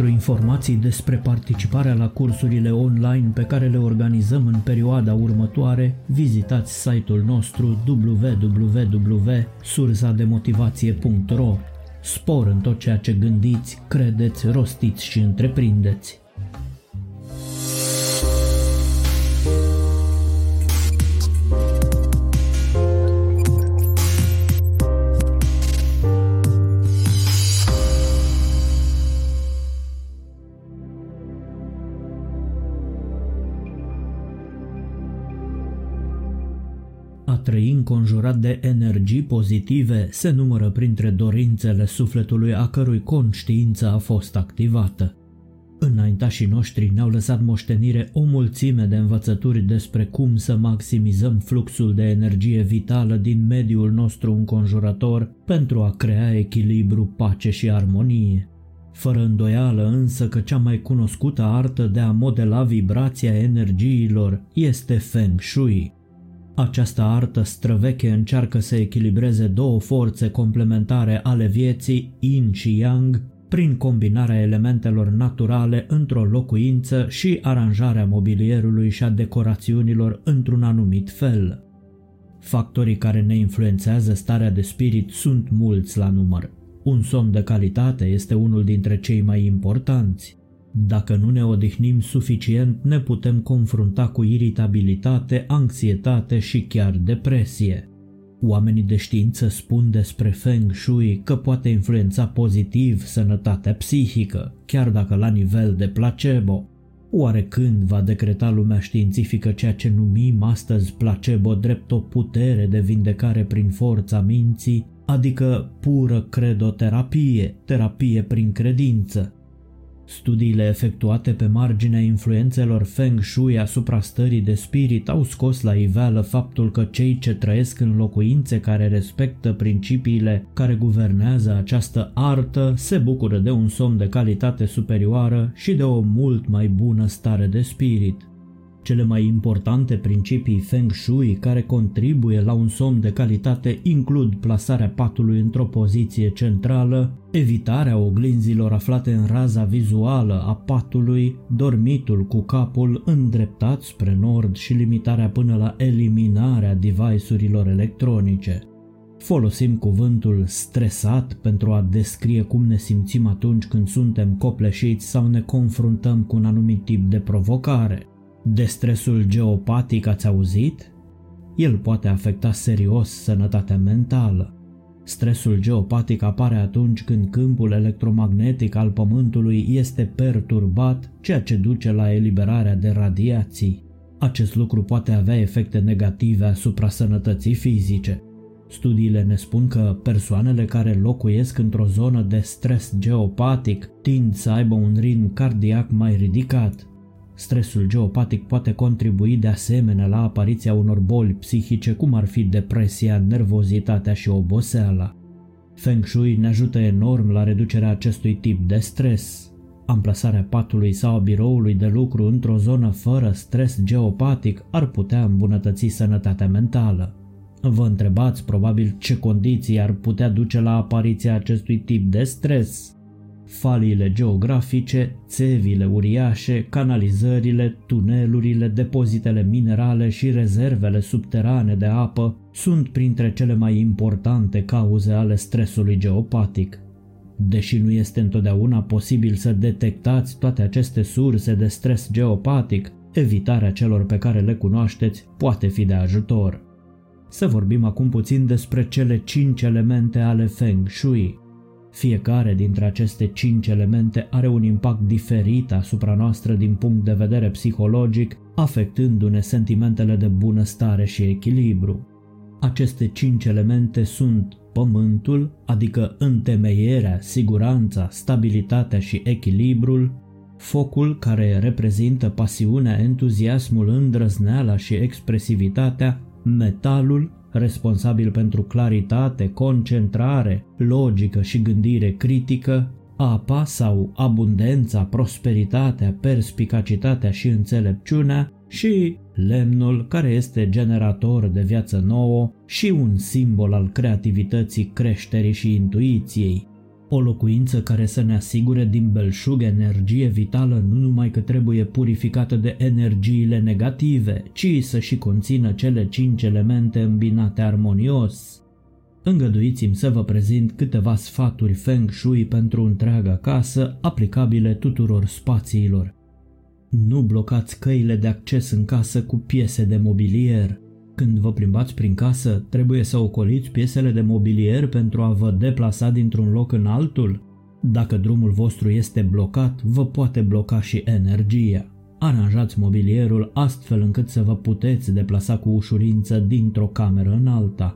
Pentru informații despre participarea la cursurile online pe care le organizăm în perioada următoare, vizitați site-ul nostru www.sursademotivatie.ro. Spor în tot ceea ce gândiți, credeți, rostiți și întreprindeți! A trăi înconjurat de energii pozitive se numără printre dorințele sufletului a cărui conștiință a fost activată. Înaintașii noștri ne-au lăsat moștenire o mulțime de învățături despre cum să maximizăm fluxul de energie vitală din mediul nostru înconjurător pentru a crea echilibru, pace și armonie. Fără îndoială însă că cea mai cunoscută artă de a modela vibrația energiilor este Feng Shui. Această artă străveche încearcă să echilibreze două forțe complementare ale vieții, Yin și Yang, prin combinarea elementelor naturale într-o locuință și aranjarea mobilierului și a decorațiunilor într-un anumit fel. Factorii care ne influențează starea de spirit sunt mulți la număr. Un somn de calitate este unul dintre cei mai importanți. Dacă nu ne odihnim suficient, ne putem confrunta cu iritabilitate, anxietate și chiar depresie. Oamenii de știință spun despre Feng Shui că poate influența pozitiv sănătatea psihică, chiar dacă la nivel de placebo. Oare când va decreta lumea științifică ceea ce numim astăzi placebo drept o putere de vindecare prin forța minții, adică pură credoterapie, terapie prin credință? Studiile efectuate pe marginea influențelor Feng Shui asupra stării de spirit au scos la iveală faptul că cei ce trăiesc în locuințe care respectă principiile care guvernează această artă se bucură de un somn de calitate superioară și de o mult mai bună stare de spirit. Cele mai importante principii Feng Shui care contribuie la un somn de calitate includ plasarea patului într-o poziție centrală, evitarea oglinzilor aflate în raza vizuală a patului, dormitul cu capul îndreptat spre nord și limitarea până la eliminarea device-urilor electronice. Folosim cuvântul stresat pentru a descrie cum ne simțim atunci când suntem copleșiți sau ne confruntăm cu un anumit tip de provocare. De stresul geopatic ați auzit? El poate afecta serios sănătatea mentală. Stresul geopatic apare atunci când câmpul electromagnetic al Pământului este perturbat, ceea ce duce la eliberarea de radiații. Acest lucru poate avea efecte negative asupra sănătății fizice. Studiile ne spun că persoanele care locuiesc într-o zonă de stres geopatic tind să aibă un ritm cardiac mai ridicat. Stresul geopatic poate contribui de asemenea la apariția unor boli psihice, cum ar fi depresia, nervozitatea și oboseala. Feng Shui ne ajută enorm la reducerea acestui tip de stres. Amplasarea patului sau a biroului de lucru într-o zonă fără stres geopatic ar putea îmbunătăți sănătatea mentală. Vă întrebați probabil ce condiții ar putea duce la apariția acestui tip de stres. Faliile geografice, țevile uriașe, canalizările, tunelurile, depozitele minerale și rezervele subterane de apă sunt printre cele mai importante cauze ale stresului geopatic. Deși nu este întotdeauna posibil să detectați toate aceste surse de stres geopatic, evitarea celor pe care le cunoașteți poate fi de ajutor. Să vorbim acum puțin despre cele 5 elemente ale Feng Shui. Fiecare dintre aceste 5 elemente are un impact diferit asupra noastră din punct de vedere psihologic, afectându-ne sentimentele de bunăstare și echilibru. Aceste 5 elemente sunt pământul, adică întemeierea, siguranța, stabilitatea și echilibrul, focul, care reprezintă pasiunea, entuziasmul, îndrăzneala și expresivitatea, metalul, responsabil pentru claritate, concentrare, logică și gândire critică, apa sau abundența, prosperitatea, perspicacitatea și înțelepciunea și lemnul, care este generator de viață nouă și un simbol al creativității, creșterii și intuiției. O locuință care să ne asigure din belșug energie vitală, nu numai că trebuie purificată de energiile negative, ci să și conțină cele 5 elemente îmbinate armonios. Îngăduiți-mi să vă prezint câteva sfaturi Feng Shui pentru întreaga casă, aplicabile tuturor spațiilor. Nu blocați căile de acces în casă cu piese de mobilier. Când vă plimbați prin casă, trebuie să ocoliți piesele de mobilier pentru a vă deplasa dintr-un loc în altul. Dacă drumul vostru este blocat, vă poate bloca și energia. Aranjați mobilierul astfel încât să vă puteți deplasa cu ușurință dintr-o cameră în alta.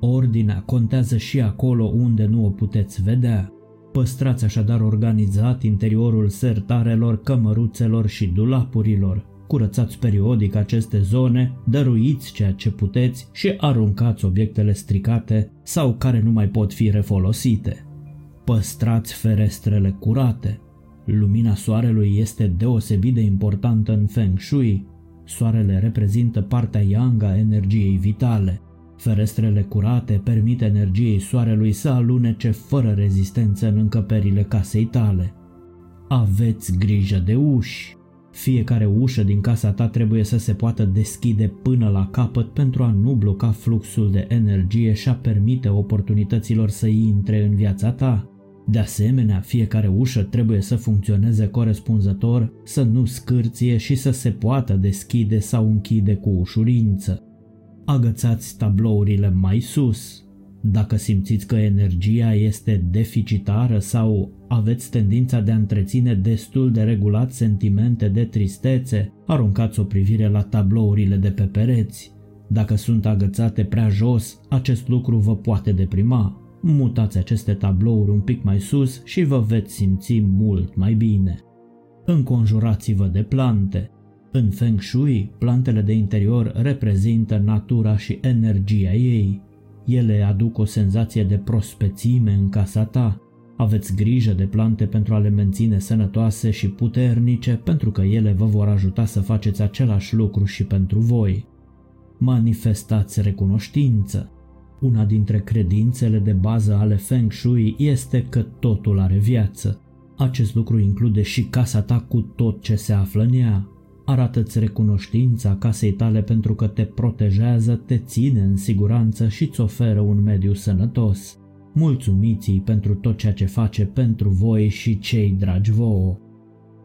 Ordinea contează și acolo unde nu o puteți vedea. Păstrați așadar organizat interiorul sertarelor, cămăruțelor și dulapurilor. Curățați periodic aceste zone, dăruiți ceea ce puteți și aruncați obiectele stricate sau care nu mai pot fi refolosite. Păstrați ferestrele curate. Lumina soarelui este deosebit de importantă în Feng Shui. Soarele reprezintă partea Yang a energiei vitale. Ferestrele curate permit energiei soarelui să alunece fără rezistență în încăperile casei tale. Aveți grijă de uși. Fiecare ușă din casa ta trebuie să se poată deschide până la capăt pentru a nu bloca fluxul de energie și a permite oportunităților să intre în viața ta. De asemenea, fiecare ușă trebuie să funcționeze corespunzător, să nu scârție și să se poată deschide sau închide cu ușurință. Agățați tablourile mai sus. Dacă simțiți că energia este deficitară sau aveți tendința de a întreține destul de regulat sentimente de tristețe, aruncați o privire la tablourile de pe pereți. Dacă sunt agățate prea jos, acest lucru vă poate deprima. Mutați aceste tablouri un pic mai sus și vă veți simți mult mai bine. Înconjurați-vă de plante. În Feng Shui, plantele de interior reprezintă natura și energia ei. Ele aduc o senzație de prospețime în casa ta. Aveți grijă de plante pentru a le menține sănătoase și puternice, pentru că ele vă vor ajuta să faceți același lucru și pentru voi. Manifestați recunoștință. Una dintre credințele de bază ale Feng Shui este că totul are viață. Acest lucru include și casa ta cu tot ce se află în ea. Arată-ți recunoștința casei tale pentru că te protejează, te ține în siguranță și îți oferă un mediu sănătos. Mulțumiți-i pentru tot ceea ce face pentru voi și cei dragi vouă.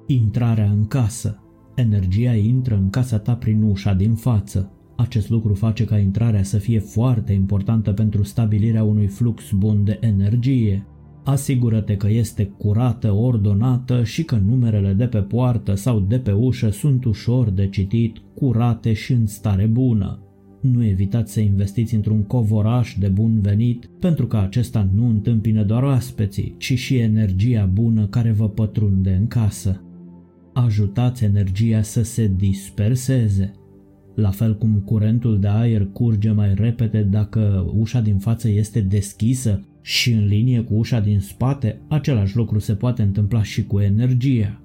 Intrarea în casă. Energia intră în casa ta prin ușa din față. Acest lucru face ca intrarea să fie foarte importantă pentru stabilirea unui flux bun de energie. Asigură-te că este curată, ordonată și că numerele de pe poartă sau de pe ușă sunt ușor de citit, curate și în stare bună. Nu evitați să investiți într-un covoraș de bun venit, pentru că acesta nu întâmpină doar oaspeții, ci și energia bună care vă pătrunde în casă. Ajutați energia să se disperseze. La fel cum curentul de aer curge mai repede dacă ușa din față este deschisă și în linie cu ușa din spate, același lucru se poate întâmpla și cu energia.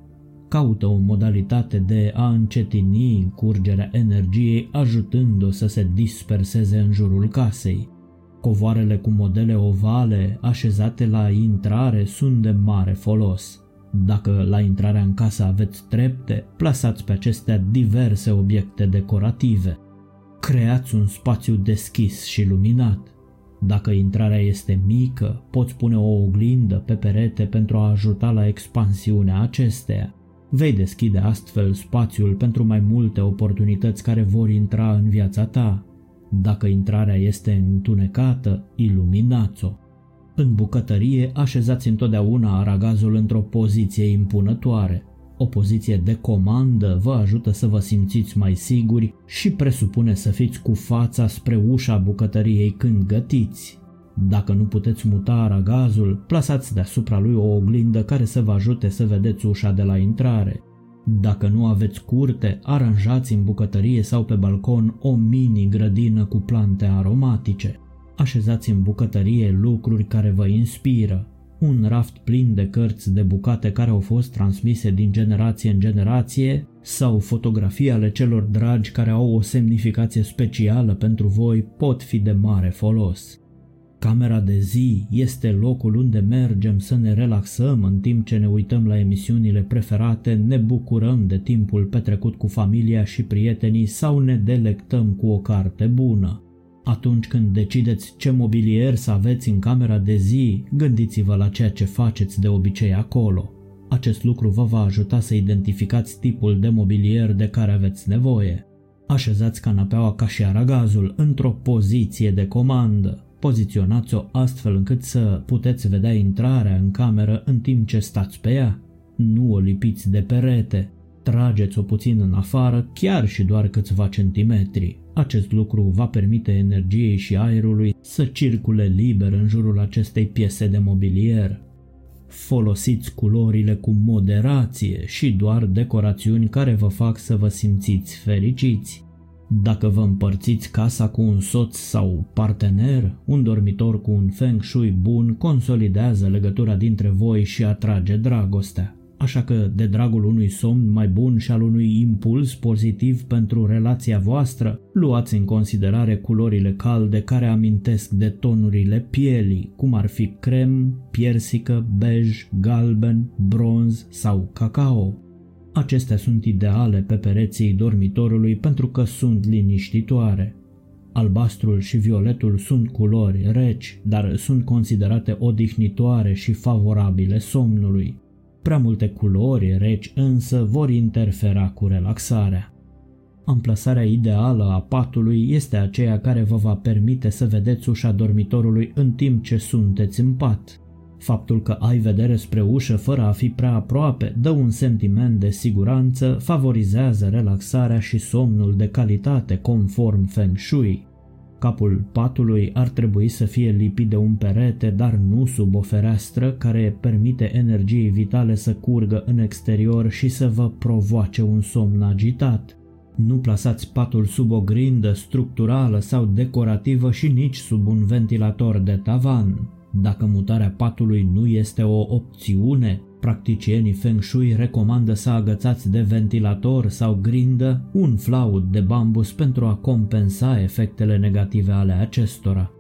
Caută o modalitate de a încetini curgerea energiei, ajutând-o să se disperseze în jurul casei. Covoarele cu modele ovale așezate la intrare sunt de mare folos. Dacă la intrarea în casă aveți trepte, plasați pe acestea diverse obiecte decorative. Creați un spațiu deschis și luminat. Dacă intrarea este mică, poți pune o oglindă pe perete pentru a ajuta la expansiunea acesteia. Vei deschide astfel spațiul pentru mai multe oportunități care vor intra în viața ta. Dacă intrarea este întunecată, iluminați-o. În bucătărie, așezați întotdeauna aragazul într-o poziție impunătoare. O poziție de comandă vă ajută să vă simțiți mai siguri și presupune să fiți cu fața spre ușa bucătăriei când gătiți. Dacă nu puteți muta aragazul, plasați deasupra lui o oglindă care să vă ajute să vedeți ușa de la intrare. Dacă nu aveți curte, aranjați în bucătărie sau pe balcon o mini-grădină cu plante aromatice. Așezați în bucătărie lucruri care vă inspiră. Un raft plin de cărți de bucate care au fost transmise din generație în generație sau fotografii ale celor dragi care au o semnificație specială pentru voi pot fi de mare folos. Camera de zi este locul unde mergem să ne relaxăm în timp ce ne uităm la emisiunile preferate, ne bucurăm de timpul petrecut cu familia și prietenii sau ne delectăm cu o carte bună. Atunci când decideți ce mobilier să aveți în camera de zi, gândiți-vă la ceea ce faceți de obicei acolo. Acest lucru vă va ajuta să identificați tipul de mobilier de care aveți nevoie. Așezați canapeaua ca și aragazul într-o poziție de comandă. Poziționați-o astfel încât să puteți vedea intrarea în cameră în timp ce stați pe ea. Nu o lipiți de perete. Trageți-o puțin în afară, chiar și doar câțiva centimetri. Acest lucru va permite energiei și aerului să circule liber în jurul acestei piese de mobilier. Folosiți culorile cu moderație și doar decorațiuni care vă fac să vă simțiți fericiți. Dacă vă împărțiți casa cu un soț sau partener, un dormitor cu un feng shui bun consolidează legătura dintre voi și atrage dragostea. Așa că, de dragul unui somn mai bun și al unui impuls pozitiv pentru relația voastră, luați în considerare culorile calde care amintesc de tonurile pielii, cum ar fi crem, piersică, bej, galben, bronz sau cacao. Acestea sunt ideale pe pereții dormitorului pentru că sunt liniștitoare. Albastrul și violetul sunt culori reci, dar sunt considerate odihnitoare și favorabile somnului. Prea multe culori reci însă vor interfera cu relaxarea. Amplasarea ideală a patului este aceea care vă va permite să vedeți ușa dormitorului în timp ce sunteți în pat. Faptul că ai vedere spre ușă fără a fi prea aproape dă un sentiment de siguranță, favorizează relaxarea și somnul de calitate conform Feng Shui. Capul patului ar trebui să fie lipit de un perete, dar nu sub o fereastră, care permite energiei vitale să curgă în exterior și să vă provoace un somn agitat. Nu plasați patul sub o grindă structurală sau decorativă și nici sub un ventilator de tavan. Dacă mutarea patului nu este o opțiune, practicienii Feng Shui recomandă să agățați de ventilator sau grindă un flaut de bambus pentru a compensa efectele negative ale acestora.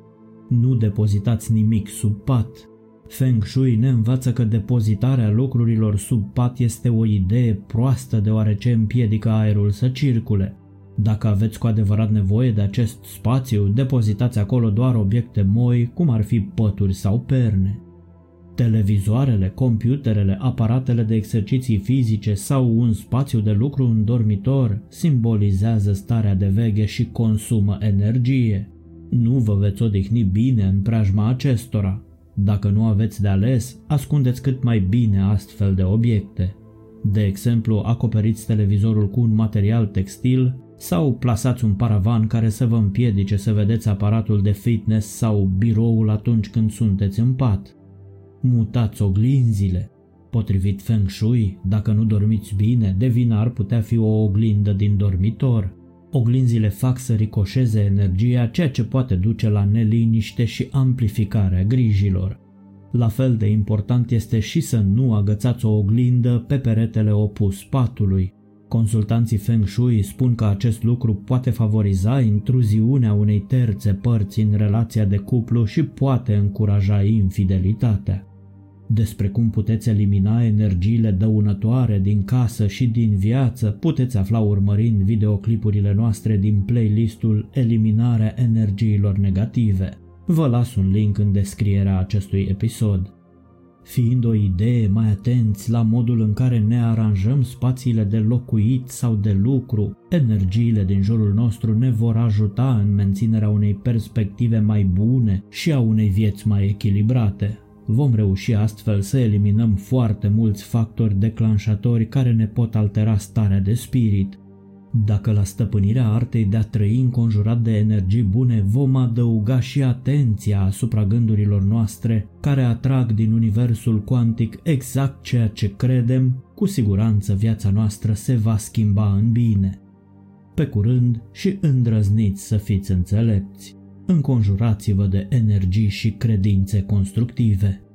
Nu depozitați nimic sub pat. Feng Shui ne învață că depozitarea lucrurilor sub pat este o idee proastă deoarece împiedică aerul să circule. Dacă aveți cu adevărat nevoie de acest spațiu, depozitați acolo doar obiecte moi, cum ar fi pături sau perne. Televizoarele, computerele, aparatele de exerciții fizice sau un spațiu de lucru în dormitor simbolizează starea de veghe și consumă energie. Nu vă veți odihni bine în preajma acestora. Dacă nu aveți de ales, ascundeți cât mai bine astfel de obiecte. De exemplu, acoperiți televizorul cu un material textil sau plasați un paravan care să vă împiedice să vedeți aparatul de fitness sau biroul atunci când sunteți în pat. Mutați oglinzile. Potrivit Feng Shui, dacă nu dormiți bine, de vină ar putea fi o oglindă din dormitor. Oglinzile fac să ricoșeze energia, ceea ce poate duce la neliniște și amplificarea grijilor. La fel de important este și să nu agățați o oglindă pe peretele opus patului. Consultanții Feng Shui spun că acest lucru poate favoriza intruziunea unei terțe părți în relația de cuplu și poate încuraja infidelitatea. Despre cum puteți elimina energiile dăunătoare din casă și din viață, puteți afla urmărind videoclipurile noastre din playlistul Eliminarea energiilor negative. Vă las un link în descrierea acestui episod. Fiind o idee, mai atenți la modul în care ne aranjăm spațiile de locuit sau de lucru, energiile din jurul nostru ne vor ajuta în menținerea unei perspective mai bune și a unei vieți mai echilibrate. Vom reuși astfel să eliminăm foarte mulți factori declanșatori care ne pot altera starea de spirit. Dacă la stăpânirea artei de a trăi înconjurat de energii bune vom adăuga și atenția asupra gândurilor noastre, care atrag din universul cuantic exact ceea ce credem, cu siguranță viața noastră se va schimba în bine. Pe curând și îndrăzniți să fiți înțelepți. Înconjurați-vă de energii și credințe constructive.